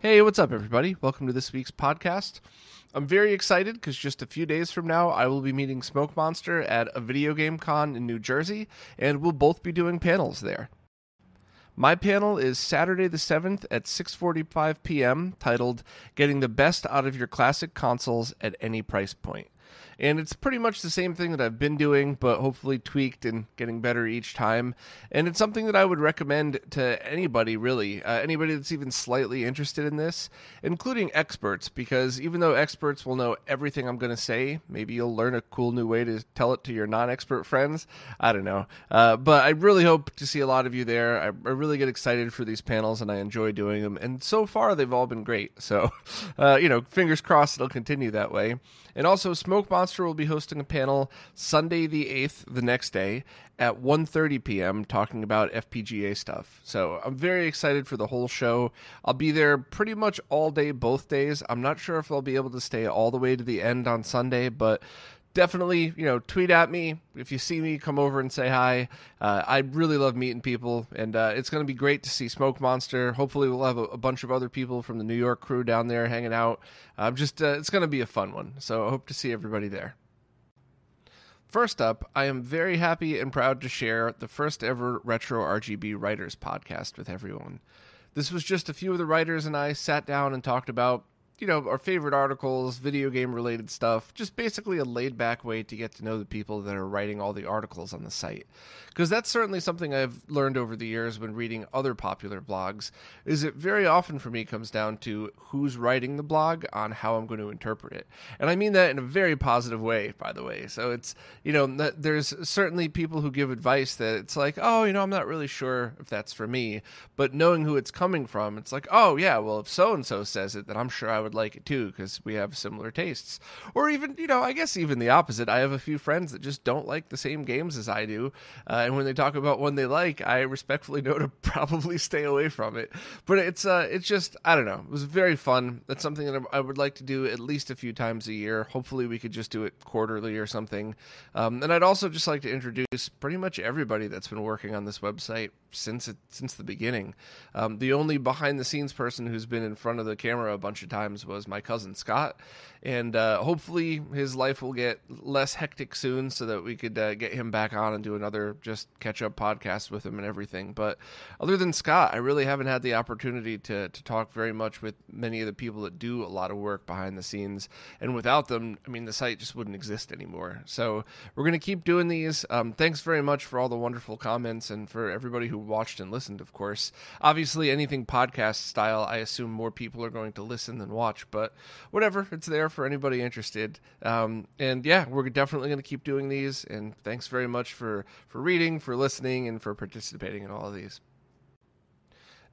Hey, what's up, everybody? Welcome to this week's podcast. I'm very excited because just a few days from now, I will be meeting Smoke Monster at a video game con in New Jersey, and we'll both be doing panels there. My panel is Saturday the 7th at 6:45 p.m., titled Getting the Best Out of Your Classic Consoles at Any Price Point. And it's pretty much the same thing that I've been doing, but hopefully tweaked and getting better each time. And it's something that I would recommend to anybody, really, anybody that's even slightly interested in this, including experts, because even though experts will know everything I'm going to say, maybe you'll learn a cool new way to tell it to your non-expert friends. I don't know. But I really hope to see a lot of you there. I really get excited for these panels, and I enjoy doing them. And so far, they've all been great. So, fingers crossed it'll continue that way. And also, Smoke Monster will be hosting a panel Sunday the 8th, the next day, at 1:30 p.m. talking about FPGA stuff. So I'm very excited for the whole show. I'll be there pretty much all day, both days. I'm not sure if I'll be able to stay all the way to the end on Sunday, but definitely, tweet at me. If you see me, come over and say hi. I really love meeting people, and it's going to be great to see Smoke Monster. Hopefully we'll have a bunch of other people from the New York crew down there hanging out. It's going to be a fun one, so I hope to see everybody there. First up, I am very happy and proud to share the first ever Retro RGB Writers podcast with everyone. This was just a few of the writers and I sat down and talked about our favorite articles, video game related stuff, just basically a laid back way to get to know the people that are writing all the articles on the site. Because that's certainly something I've learned over the years when reading other popular blogs, is it very often for me comes down to who's writing the blog on how I'm going to interpret it. And I mean that in a very positive way, by the way. So it's, there's certainly people who give advice that it's like, oh, I'm not really sure if that's for me. But knowing who it's coming from, it's like, oh, yeah, well, if so-and-so says it, then I'm sure I would like it too, because we have similar tastes. Or even, I guess even the opposite. I have a few friends that just don't like the same games as I do, and when they talk about one they like, I respectfully know to probably stay away from it. But it's just, I don't know, it was very fun. That's something that I would like to do at least a few times a year. Hopefully we could just do it quarterly or something. And I'd also just like to introduce pretty much everybody that's been working on this website since the beginning. The only behind the scenes person who's been in front of the camera a bunch of times was my cousin Scott, and hopefully his life will get less hectic soon so that we could get him back on and do another just catch up podcast with him and everything. But other than Scott, I really haven't had the opportunity to talk very much with many of the people that do a lot of work behind the scenes, and without them, I mean, the site just wouldn't exist anymore. So we're going to keep doing these. Thanks very much for all the wonderful comments and for everybody who watched and listened, of course. Obviously, anything podcast style, I assume more people are going to listen than watch, but whatever, it's there for anybody interested. And yeah, we're definitely going to keep doing these, and thanks very much for reading, for listening, and for participating in all of these.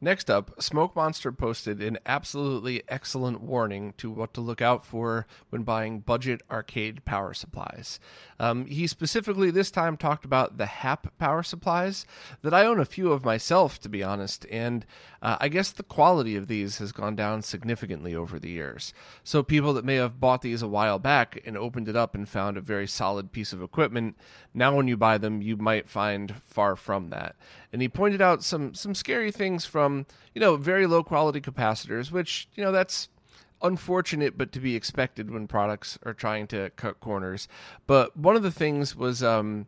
Next up, Smoke Monster posted an absolutely excellent warning to what to look out for when buying budget arcade power supplies. He specifically this time talked about the HAP power supplies that I own a few of myself, to be honest, and I guess the quality of these has gone down significantly over the years. So people that may have bought these a while back and opened it up and found a very solid piece of equipment, now when you buy them, you might find far from that. And he pointed out some scary things from very low quality capacitors, which, that's unfortunate, but to be expected when products are trying to cut corners. But one of the things was a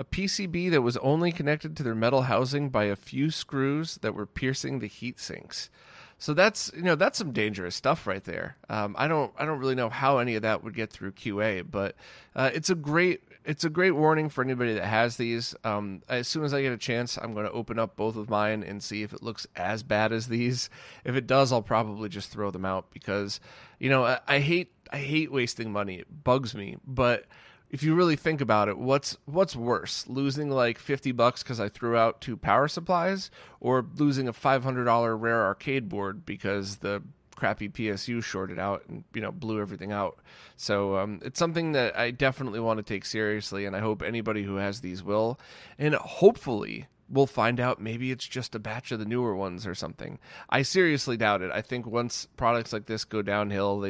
PCB that was only connected to their metal housing by a few screws that were piercing the heat sinks. So that's some dangerous stuff right there. I don't really know how any of that would get through QA, but it's a great warning for anybody that has these. As soon as I get a chance, I'm going to open up both of mine and see if it looks as bad as these. If it does, I'll probably just throw them out because, I hate wasting money. It bugs me. But if you really think about it, what's worse, losing like $50 because I threw out two power supplies, or losing a $500 rare arcade board because the crappy PSU shorted out and blew everything out? So it's something that I definitely want to take seriously, and I hope anybody who has these will. And hopefully we'll find out maybe it's just a batch of the newer ones or something. I seriously doubt it. I think once products like this go downhill,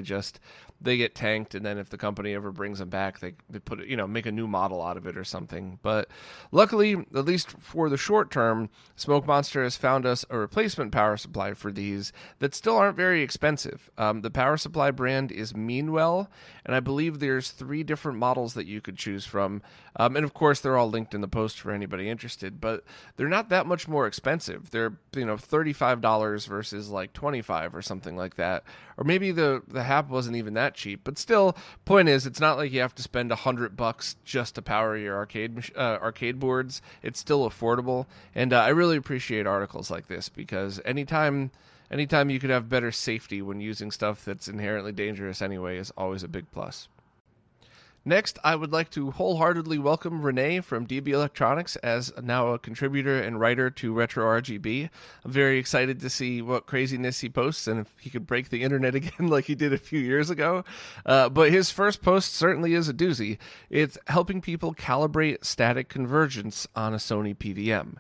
they get tanked, and then if the company ever brings them back, they put it, make a new model out of it or something. But luckily, at least for the short term, Smoke Monster has found us a replacement power supply for these that still aren't very expensive. The power supply brand is Meanwell, and I believe there's 3 different models that you could choose from. And of course, they're all linked in the post for anybody interested, but they're not that much more expensive. They're, $35 versus like $25 or something like that. Or maybe the HAP wasn't even that cheap, but still, point is, it's not like you have to spend $100 just to power your arcade boards. It's still affordable, and I really appreciate articles like this, because anytime you could have better safety when using stuff that's inherently dangerous anyway is always a big plus. Next, I would like to wholeheartedly welcome Renee from DB Electronics as now a contributor and writer to Retro RGB. I'm very excited to see what craziness he posts and if he could break the internet again like he did a few years ago. But his first post certainly is a doozy. It's helping people calibrate static convergence on a Sony PVM.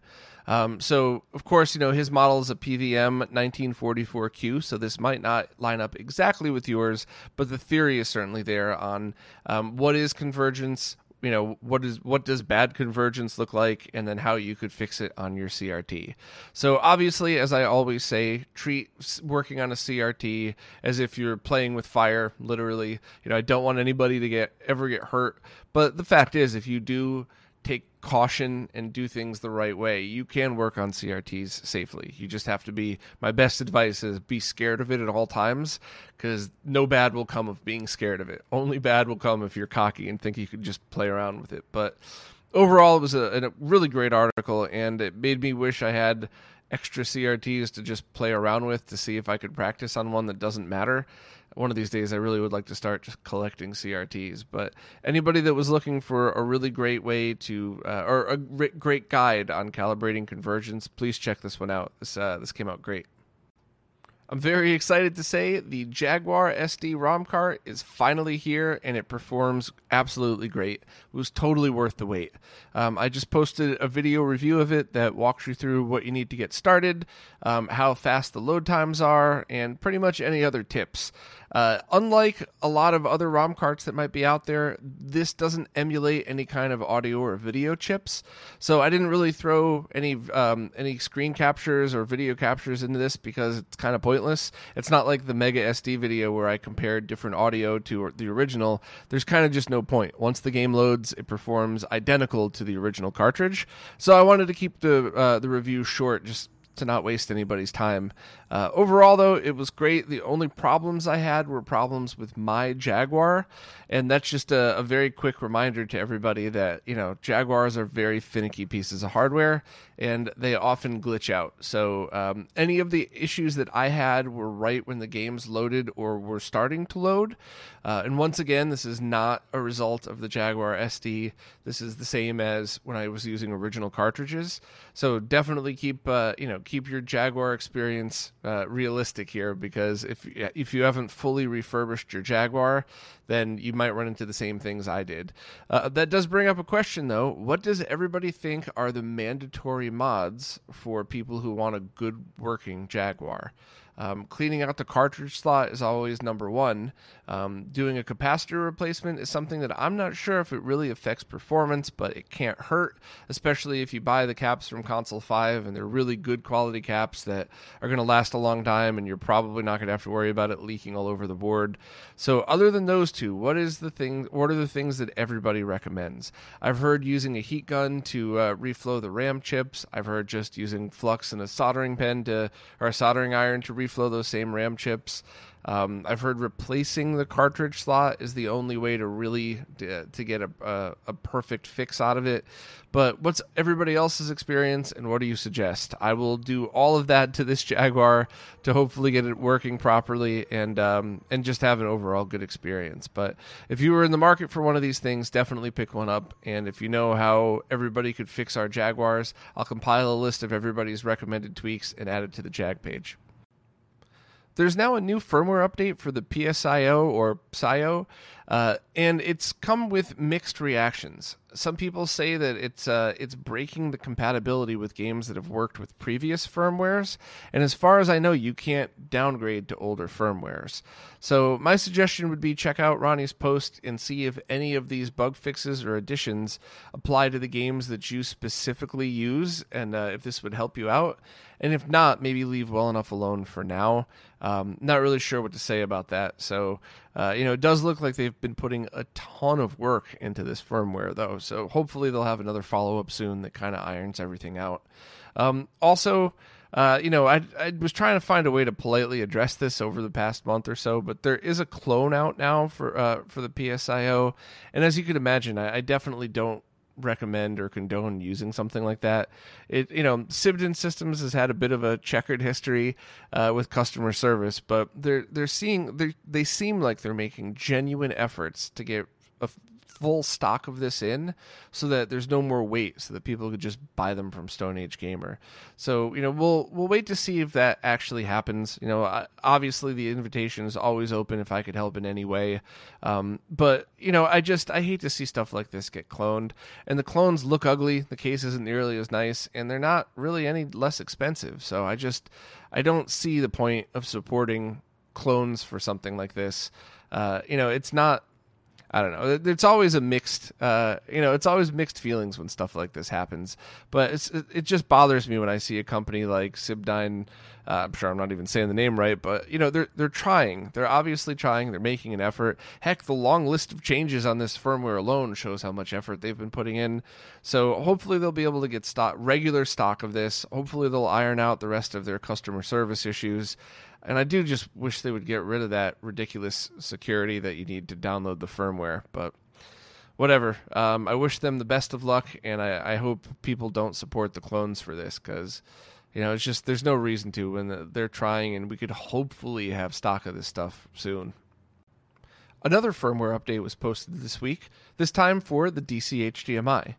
So, of course, his model is a PVM 1944Q, so this might not line up exactly with yours, but the theory is certainly there on what is convergence, what does bad convergence look like, and then how you could fix it on your CRT. So obviously, as I always say, treat working on a CRT as if you're playing with fire, literally. I don't want anybody to ever get hurt, but the fact is, if you do take caution and do things the right way, you can work on CRTs safely. You just have to be, my best advice is be scared of it at all times, because no bad will come of being scared of it. Only bad will come if you're cocky and think you could just play around with it. But overall, it was a really great article, and it made me wish I had extra CRTs to just play around with to see if I could practice on one that doesn't matter. One of these days, I really would like to start just collecting CRTs. But anybody that was looking for a really great way to, or a great guide on calibrating convergence, please check this one out. This came out great. I'm very excited to say the Jaguar SD ROM cart is finally here, and it performs absolutely great. It was totally worth the wait. I just posted a video review of it that walks you through what you need to get started, how fast the load times are, and pretty much any other tips. Unlike a lot of other ROM carts that might be out there, this doesn't emulate any kind of audio or video chips. So I didn't really throw any screen captures or video captures into this because it's kind of pointless. It's not like the Mega SD video where I compared different audio to the original. There's kind of just no point. Once the game loads, it performs identical to the original cartridge. So I wanted to keep the review short, just to not waste anybody's time. Overall, though, it was great. The only problems I had were problems with my Jaguar, and that's just a very quick reminder to everybody that, Jaguars are very finicky pieces of hardware, and they often glitch out. So any of the issues that I had were right when the games loaded or were starting to load. And once again, this is not a result of the Jaguar SD. This is the same as when I was using original cartridges. So definitely keep your Jaguar experience realistic here, because if you haven't fully refurbished your Jaguar, then you might run into the same things I did. That does bring up a question, though. What does everybody think are the mandatory mods for people who want a good working Jaguar? Cleaning out the cartridge slot is always number one. Doing a capacitor replacement is something that I'm not sure if it really affects performance, but it can't hurt, especially if you buy the caps from Console 5, and they're really good quality caps that are going to last a long time, and you're probably not going to have to worry about it leaking all over the board. So other than those two, what are the things that everybody recommends? I've heard using a heat gun to reflow the RAM chips. I've heard just using flux and a soldering pen or a soldering iron to reflow those same RAM chips. I've heard replacing the cartridge slot is the only way to really to get a perfect fix out of it. But what's everybody else's experience, and what do you suggest? I will do all of that to this Jaguar to hopefully get it working properly and just have an overall good experience. But if you were in the market for one of these things, definitely pick one up. And if you know how everybody could fix our Jaguars, I'll compile a list of everybody's recommended tweaks and add it to the Jag page. There's now a new firmware update for the PSIO, and it's come with mixed reactions. Some people say that it's breaking the compatibility with games that have worked with previous firmwares, and as far as I know, you can't downgrade to older firmwares. So my suggestion would be check out Ronnie's post and see if any of these bug fixes or additions apply to the games that you specifically use, and if this would help you out. And if not, maybe leave well enough alone for now. Not really sure what to say about that. So, it does look like they've been putting a ton of work into this firmware, though. So hopefully they'll have another follow-up soon that kind of irons everything out. I was trying to find a way to politely address this over the past month or so, but there is a clone out now for the PSIO. And as you can imagine, I definitely don't recommend or condone using something like that. Sibden Systems has had a bit of a checkered history with customer service, but they seem like they're making genuine efforts to get a full stock of this in, so that there's no more wait, so that people could just buy them from Stone Age Gamer. So we'll wait to see if that actually happens. Obviously the invitation is always open if I could help in any way, but I hate to see stuff like this get cloned, and the clones look ugly, the case isn't nearly as nice, and they're not really any less expensive. So I don't see the point of supporting clones for something like this. It's not, I don't know. It's always mixed feelings when stuff like this happens. But it just bothers me when I see a company like Sybdyne. I'm sure I'm not even saying the name right, but they're trying. They're obviously trying. They're making an effort. Heck, the long list of changes on this firmware alone shows how much effort they've been putting in. So hopefully they'll be able to get regular stock of this. Hopefully they'll iron out the rest of their customer service issues. And I do just wish they would get rid of that ridiculous security that you need to download the firmware. But whatever. I wish them the best of luck, and I hope people don't support the clones for this, because it's just there's no reason to when they're trying, and we could hopefully have stock of this stuff soon. Another firmware update was posted this week, this time for the DCHDMI.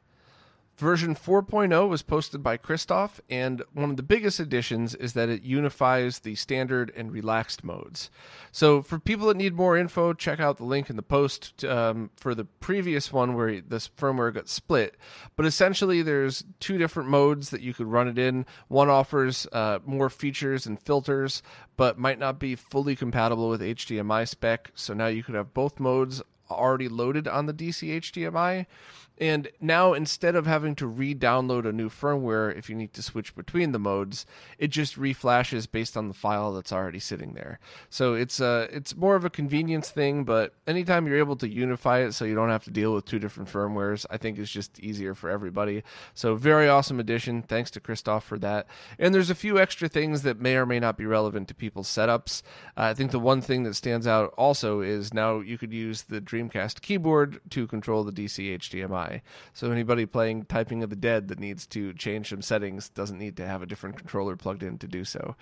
Version 4.0 was posted by Kristoff, and one of the biggest additions is that it unifies the standard and relaxed modes. So for people that need more info, check out the link in the post for the previous one where this firmware got split. But essentially, there's two different modes that you could run it in. One offers more features and filters, but might not be fully compatible with HDMI spec. So now you could have both modes already loaded on the DCHDMI. And now, instead of having to re-download a new firmware if you need to switch between the modes, it just reflashes based on the file that's already sitting there. So it's more of a convenience thing, but anytime you're able to unify it so you don't have to deal with two different firmwares, I think it's just easier for everybody. So very awesome addition. Thanks to Kristoff for that. And there's a few extra things that may or may not be relevant to people's setups. I think the one thing that stands out also is now you could use the Dreamcast keyboard to control the DCHDMI. So anybody playing Typing of the Dead that needs to change some settings doesn't need to have a different controller plugged in to do so.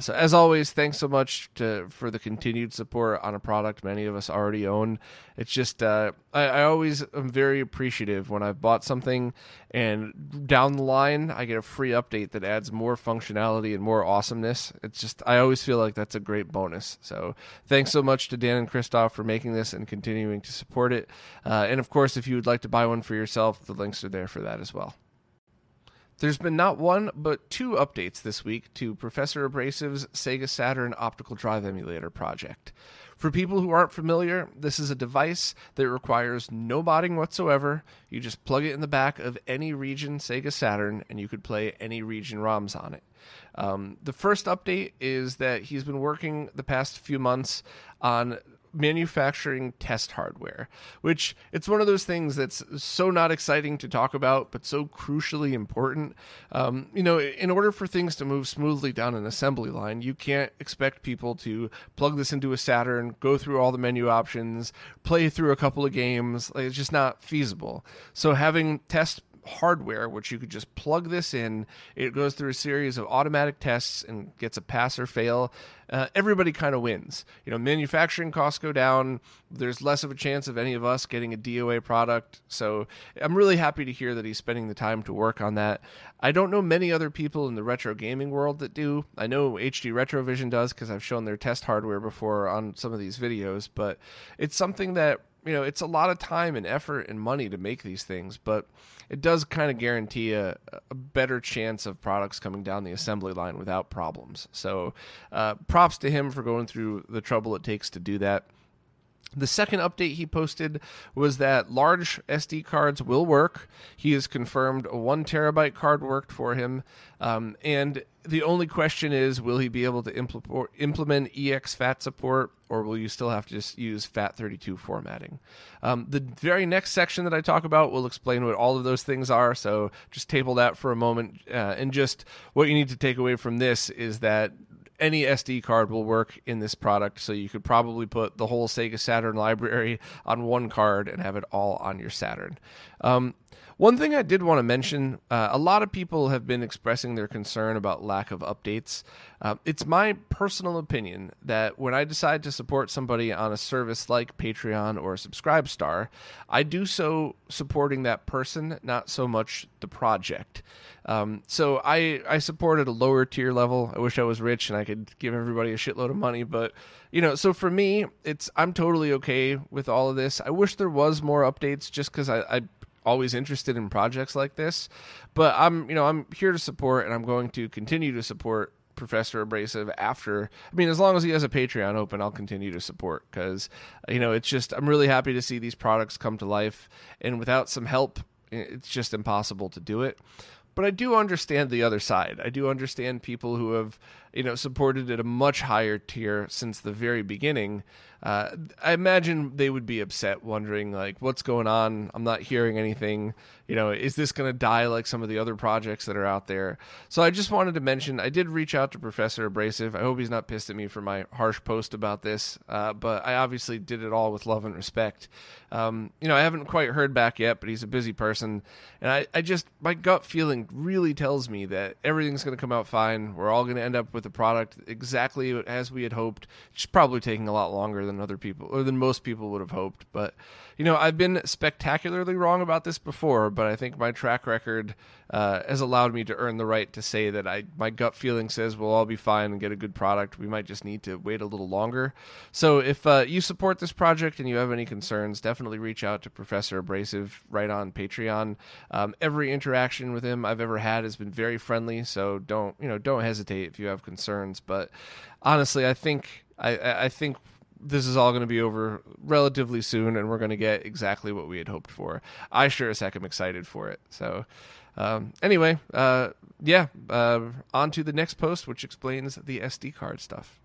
So as always, thanks so much for the continued support on a product many of us already own. It's just I always am very appreciative when I've bought something and down the line I get a free update that adds more functionality and more awesomeness. It's just I always feel like that's a great bonus. So thanks so much to Dan and Kristoff for making this and continuing to support it. And of course, if you would like to buy one for yourself, the links are there for that as well. There's been not one, but two updates this week to Professor Abrasive's Sega Saturn Optical Drive Emulator project. For people who aren't familiar, this is a device that requires no modding whatsoever. You just plug it in the back of any region Sega Saturn, and you could play any region ROMs on it. The first update is that he's been working the past few months on manufacturing test hardware, which it's one of those things that's so not exciting to talk about, but so crucially important. In order for things to move smoothly down an assembly line, you can't expect people to plug this into a Saturn, go through all the menu options, play through a couple of games. Like, it's just not feasible. So having test hardware, which you could just plug this in, it goes through a series of automatic tests and gets a pass or fail. Everybody kind of wins. Manufacturing costs go down. There's less of a chance of any of us getting a DOA product. So I'm really happy to hear that he's spending the time to work on that. I don't know many other people in the retro gaming world that do. I know HD Retrovision does because I've shown their test hardware before on some of these videos, but it's something that you know, it's a lot of time and effort and money to make these things, but it does kind of guarantee a better chance of products coming down the assembly line without problems. So props to him for going through the trouble it takes to do that. The second update he posted was that large SD cards will work. He has confirmed a 1 terabyte card worked for him. And the only question is, will he be able to implement exFAT support, or will you still have to just use FAT32 formatting? The very next section that I talk about will explain what all of those things are, so just table that for a moment. And just what you need to take away from this is that any SD card will work in this product, so you could probably put the whole Sega Saturn library on one card and have it all on your Saturn. One thing I did want to mention, a lot of people have been expressing their concern about lack of updates. It's my personal opinion that when I decide to support somebody on a service like Patreon or Subscribestar, I do so supporting that person, not so much the project. So I supported a lower tier level. I wish I was rich and I could give everybody a shitload of money, but you know, so for me, I'm totally okay with all of this. I wish there was more updates just because I'm always interested in projects like this, but I'm here to support, and I'm going to continue to support Professor Abrasive as long as he has a Patreon open. I'll continue to support because, you know, it's just, I'm really happy to see these products come to life, and without some help, it's just impossible to do it. But I do understand the other side. I do understand people who have, you know, supported at a much higher tier since the very beginning. I imagine they would be upset, wondering, like, what's going on? I'm not hearing anything. You know, is this going to die like some of the other projects that are out there? So I just wanted to mention, I did reach out to Professor Abrasive. I hope he's not pissed at me for my harsh post about this, but I obviously did it all with love and respect. You know, I haven't quite heard back yet, but he's a busy person. And I just, my gut feeling really tells me that everything's going to come out fine. We're all going to end up with the product exactly as we had hoped. It's probably taking a lot longer than other people, or than most people would have hoped. But, you know, I've been spectacularly wrong about this before, but I think my track record has allowed me to earn the right to say that my gut feeling says we'll all be fine and get a good product. We might just need to wait a little longer. So if you support this project and you have any concerns, definitely reach out to Professor Abrasive right on Patreon. Every interaction with him I've ever had has been very friendly, so don't hesitate if you have concerns. But honestly, I think this is all going to be over relatively soon, and we're going to get exactly what we had hoped for. I sure as heck am excited for it. So anyway, on to the next post, which explains the SD card stuff.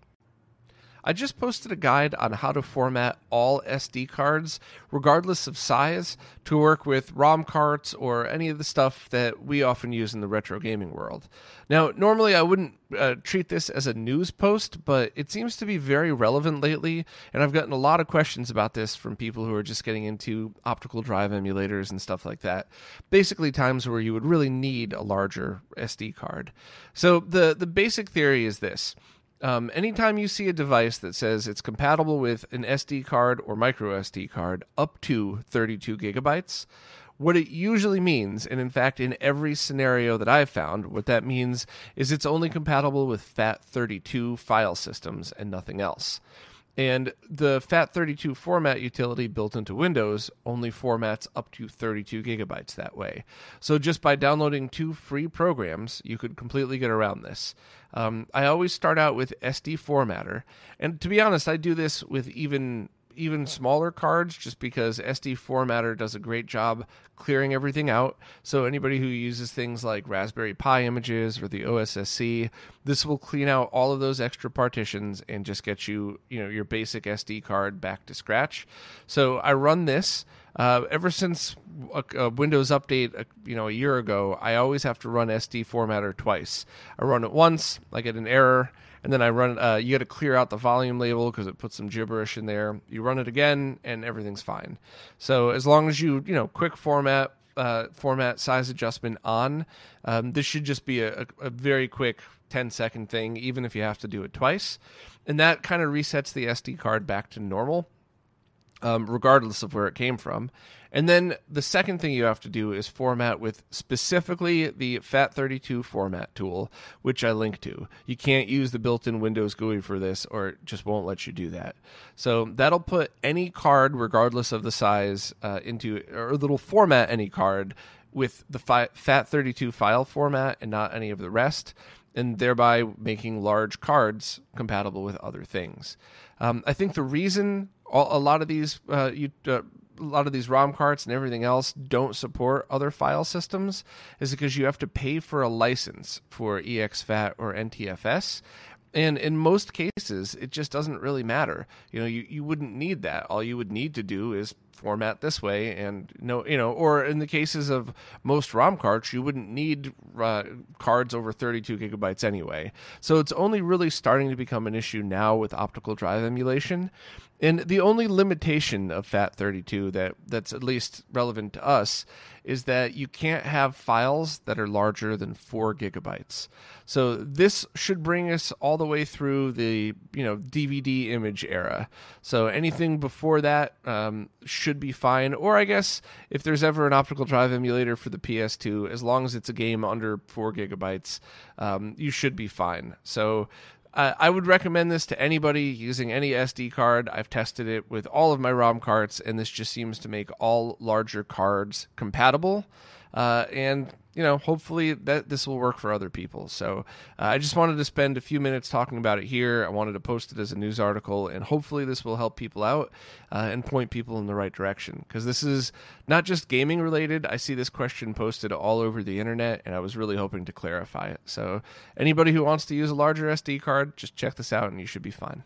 I just posted a guide on how to format all SD cards, regardless of size, to work with ROM carts or any of the stuff that we often use in the retro gaming world. Now, normally I wouldn't treat this as a news post, but it seems to be very relevant lately, and I've gotten a lot of questions about this from people who are just getting into optical drive emulators and stuff like that. Basically, times where you would really need a larger SD card. So the basic theory is this. Anytime you see a device that says it's compatible with an SD card or micro SD card up to 32 gigabytes, what it usually means, and in fact, in every scenario that I've found, what that means is it's only compatible with FAT32 file systems and nothing else. And the FAT32 format utility built into Windows only formats up to 32 gigabytes that way. So just by downloading 2 free programs, you could completely get around this. I always start out with SD Formatter. And to be honest, I do this with even smaller cards just because SD Formatter does a great job clearing everything out. So anybody who uses things like Raspberry Pi images or the OSSC, this will clean out all of those extra partitions and just get you know, your basic SD card back to scratch. So I run this. Ever since a Windows update, a year ago, I always have to run SD Formatter twice. I run it once, I get an error, and then I run it. You got to clear out the volume label because it puts some gibberish in there. You run it again, and everything's fine. So as long as you know, quick format size adjustment on, this should just be a very quick 10-second thing, even if you have to do it twice, and that kind of resets the SD card back to normal. regardless of where it came from. And then the second thing you have to do is format with specifically the FAT32 format tool, which I link to. You can't use the built-in Windows GUI for this, or it just won't let you do that. So that'll put any card, regardless of the size, into, or it'll format any card with the FAT32 file format and not any of the rest, and thereby making large cards compatible with other things. I think the reason a lot of these ROM carts and everything else don't support other file systems is because you have to pay for a license for exFAT or NTFS. And in most cases, it just doesn't really matter. You know, you wouldn't need that. All you would need to do is format this way, and or in the cases of most ROM carts, you wouldn't need cards over 32 gigabytes anyway. So it's only really starting to become an issue now with optical drive emulation. And the only limitation of FAT32 that's at least relevant to us is that you can't have files that are larger than 4 gigabytes. So this should bring us all the way through the DVD image era. So anything before that should be fine. Or I guess if there's ever an optical drive emulator for the PS2, as long as it's a game under 4 gigabytes, you should be fine. So I would recommend this to anybody using any SD card. I've tested it with all of my ROM carts, and this just seems to make all larger cards compatible. And hopefully that this will work for other people. So I just wanted to spend a few minutes talking about it here. I wanted to post it as a news article, and hopefully this will help people out and point people in the right direction, because this is not just gaming related. I see this question posted all over the internet, and I was really hoping to clarify it. So anybody who wants to use a larger SD card, just check this out and you should be fine.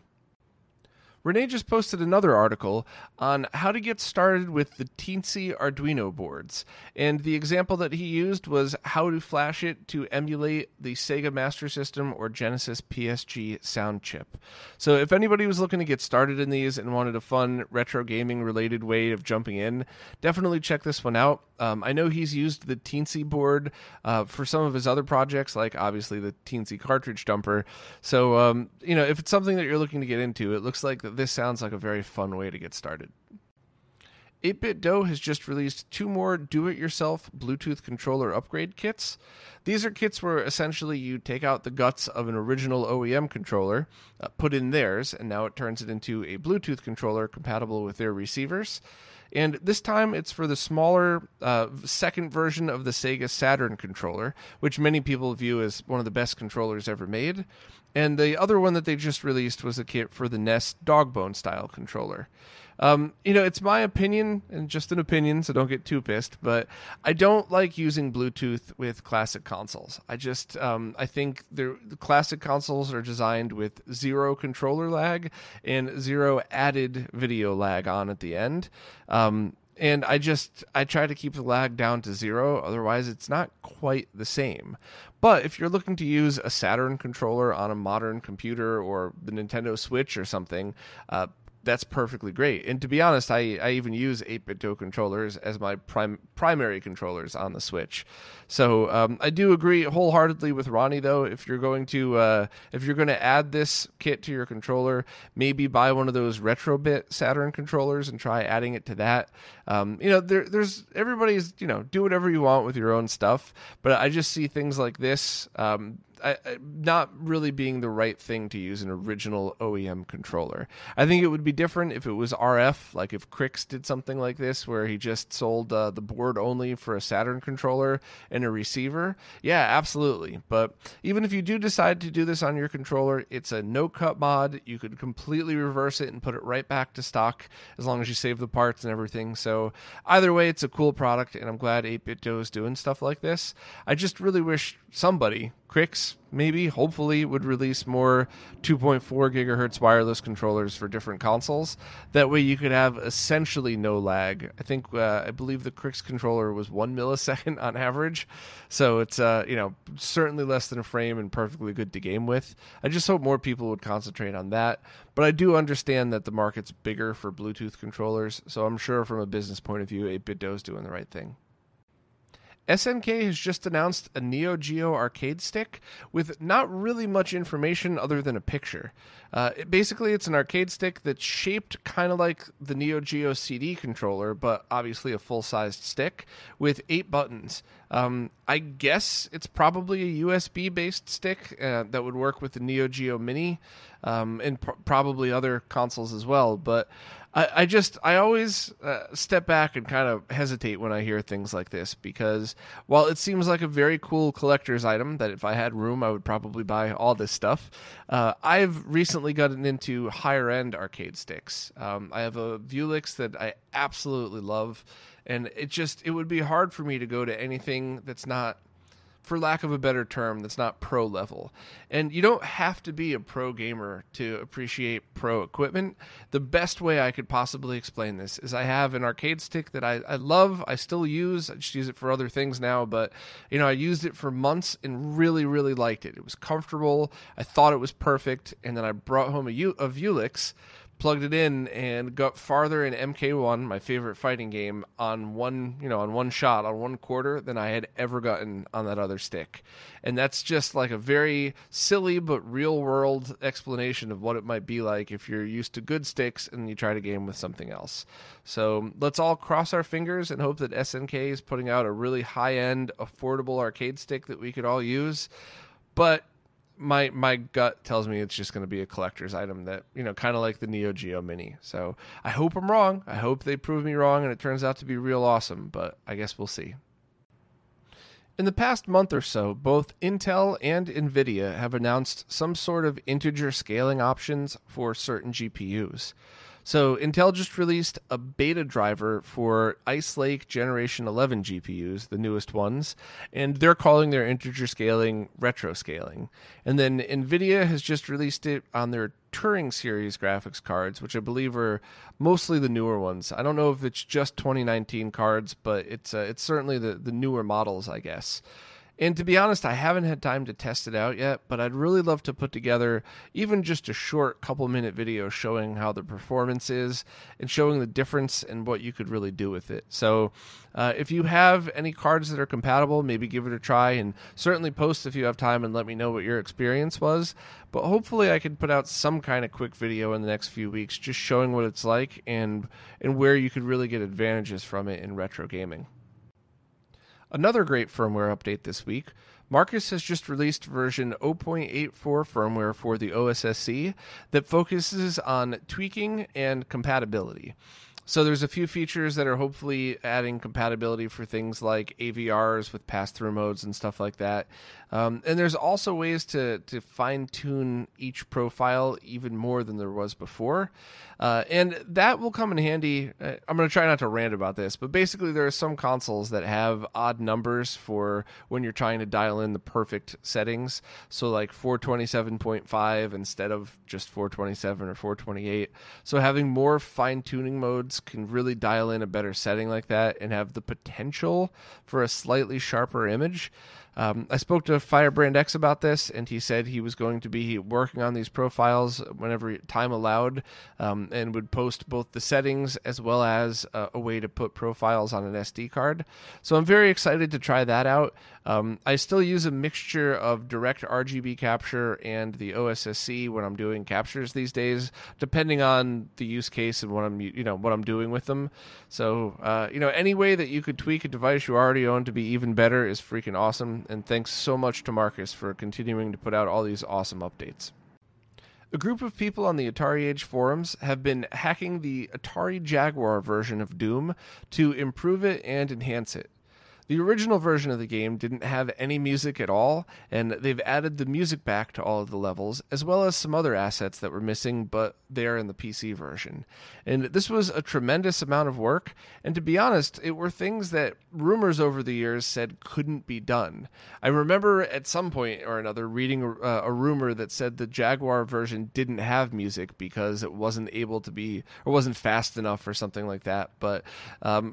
Renee just posted another article on how to get started with the Teensy Arduino boards. And the example that he used was how to flash it to emulate the Sega Master System or Genesis PSG sound chip. So if anybody was looking to get started in these and wanted a fun retro gaming related way of jumping in, definitely check this one out. I know he's used the Teensy board for some of his other projects, like obviously the Teensy cartridge dumper. So, if it's something that you're looking to get into, it looks like this sounds like a very fun way to get started. 8BitDo has just released 2 more do-it-yourself Bluetooth controller upgrade kits. These are kits where essentially you take out the guts of an original OEM controller, put in theirs, and now it turns it into a Bluetooth controller compatible with their receivers. And this time it's for the smaller second version of the Sega Saturn controller, which many people view as one of the best controllers ever made. And the other one that they just released was a kit for the NES Dogbone style controller. It's my opinion, and just an opinion, so don't get too pissed, but I don't like using Bluetooth with classic consoles. I just, I think the classic consoles are designed with 0 controller lag and 0 added video lag on at the end. And I try to keep the lag down to 0. Otherwise, it's not quite the same. But if you're looking to use a Saturn controller on a modern computer or the Nintendo Switch or something, that's perfectly great. And to be honest, I even use 8BitDo controllers as my primary controllers on the Switch. So I do agree wholeheartedly with Ronnie, though. If you're going to add this kit to your controller, maybe buy one of those Retrobit Saturn controllers and try adding it to that. There's everybody's do whatever you want with your own stuff, but I just see things like this not really being the right thing to use an original OEM controller. I think it would be different if it was RF, like if Crix did something like this, where he just sold the board only for a Saturn controller and a receiver. Yeah, absolutely. But even if you do decide to do this on your controller, it's a no-cut mod. You could completely reverse it and put it right back to stock as long as you save the parts and everything. So either way, it's a cool product, and I'm glad 8BitDo is doing stuff like this. I just really wish somebody, Crix, maybe, hopefully, would release more 2.4 gigahertz wireless controllers for different consoles. That way you could have essentially no lag. I think, I believe the Crix controller was 1 millisecond on average. So it's, certainly less than a frame and perfectly good to game with. I just hope more people would concentrate on that. But I do understand that the market's bigger for Bluetooth controllers. So I'm sure from a business point of view, 8BitDo is doing the right thing. SNK has just announced a Neo Geo arcade stick with not really much information other than a picture. Basically, it's an arcade stick that's shaped kind of like the Neo Geo CD controller, but obviously a full-sized stick with 8 buttons. I guess it's probably a USB-based stick that would work with the Neo Geo Mini and probably other consoles as well, but I always step back and kind of hesitate when I hear things like this, because while it seems like a very cool collector's item that if I had room, I would probably buy all this stuff, I've recently gotten into higher-end arcade sticks. I have a Vewlix that I absolutely love, and it would be hard for me to go to anything that's not, for lack of a better term, that's not pro level. And you don't have to be a pro gamer to appreciate pro equipment. The best way I could possibly explain this is I have an arcade stick that I love, I still use, I just use it for other things now, but you know, I used it for months and really, really liked it. It was comfortable, I thought it was perfect, and then I brought home a Vewlix, plugged it in, and got farther in MK1, my favorite fighting game, on one quarter than I had ever gotten on that other stick. And that's just like a very silly but real world explanation of what it might be like if you're used to good sticks and you try to game with something else. So let's all cross our fingers and hope that SNK is putting out a really high end, affordable arcade stick that we could all use. But my gut tells me it's just going to be a collector's item that, you know, kind of like the Neo Geo Mini. So I hope I'm wrong. I hope they prove me wrong and it turns out to be real awesome, but I guess we'll see. In the past month or so, both Intel and NVIDIA have announced some sort of integer scaling options for certain GPUs. So Intel just released a beta driver for Ice Lake Generation 11 GPUs, the newest ones, and they're calling their integer scaling retro scaling. And then NVIDIA has just released it on their Turing series graphics cards, which I believe are mostly the newer ones. I don't know if it's just 2019 cards, but it's certainly the newer models, I guess. And to be honest, I haven't had time to test it out yet, but I'd really love to put together even just a short couple-minute video showing how the performance is and showing the difference and what you could really do with it. So if you have any cards that are compatible, maybe give it a try, and certainly post if you have time and let me know what your experience was. But hopefully I can put out some kind of quick video in the next few weeks just showing what it's like and where you could really get advantages from it in retro gaming. Another great firmware update this week. Marcus has just released version 0.84 firmware for the OSSC that focuses on tweaking and compatibility. So there's a few features that are hopefully adding compatibility for things like AVRs with pass-through modes and stuff like that. And there's also ways to fine-tune each profile even more than there was before. And that will come in handy. I'm going to try not to rant about this, but basically there are some consoles that have odd numbers for when you're trying to dial in the perfect settings. So like 427.5 instead of just 427 or 428. So having more fine-tuning modes can really dial in a better setting like that and have the potential for a slightly sharper image. I spoke to Firebrand X about this, and he said he was going to be working on these profiles whenever time allowed, and would post both the settings as well as a way to put profiles on an SD card. So I'm very excited to try that out. I still use a mixture of direct RGB capture and the OSSC when I'm doing captures these days, depending on the use case and what I'm doing with them. So any way that you could tweak a device you already own to be even better is freaking awesome. And thanks so much to Marcus for continuing to put out all these awesome updates. A group of people on the Atari Age forums have been hacking the Atari Jaguar version of Doom to improve it and enhance it. The original version of the game didn't have any music at all, and they've added the music back to all of the levels, as well as some other assets that were missing, but they're in the PC version. And this was a tremendous amount of work, and to be honest, it were things that rumors over the years said couldn't be done. I remember at some point or another reading a rumor that said the Jaguar version didn't have music because it wasn't able to be, or wasn't fast enough or something like that, but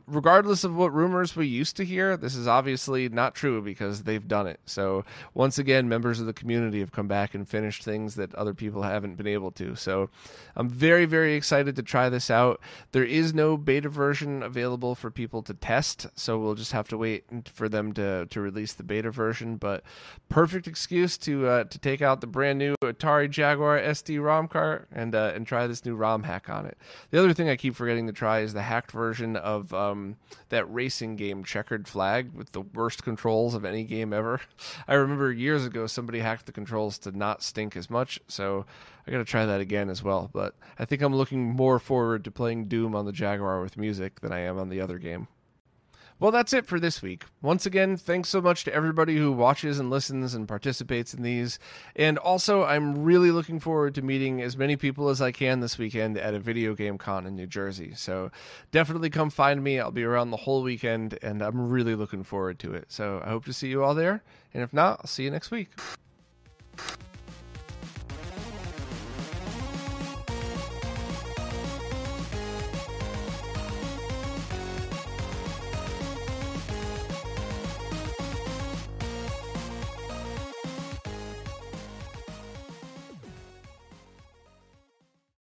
regardless of what rumors we used to hear, This is obviously not true because they've done it. So once again, members of the community have come back and finished things that other people haven't been able to. So I'm very, very excited to try this out. There is no beta version available for people to test, so we'll just have to wait for them to release the beta version. But perfect excuse to take out the brand new Atari Jaguar SD ROM cart and try this new ROM hack on it. The other thing I keep forgetting to try is the hacked version of that racing game Checkered Flag with the worst controls of any game ever. I remember years ago somebody hacked the controls to not stink as much, so I gotta try that again as well. But I think I'm looking more forward to playing Doom on the Jaguar with music than I am on the other game. Well, that's it for this week. Once again, thanks so much to everybody who watches and listens and participates in these. And also, I'm really looking forward to meeting as many people as I can this weekend at a video game con in New Jersey. So definitely come find me. I'll be around the whole weekend, and I'm really looking forward to it. So I hope to see you all there. And if not, I'll see you next week.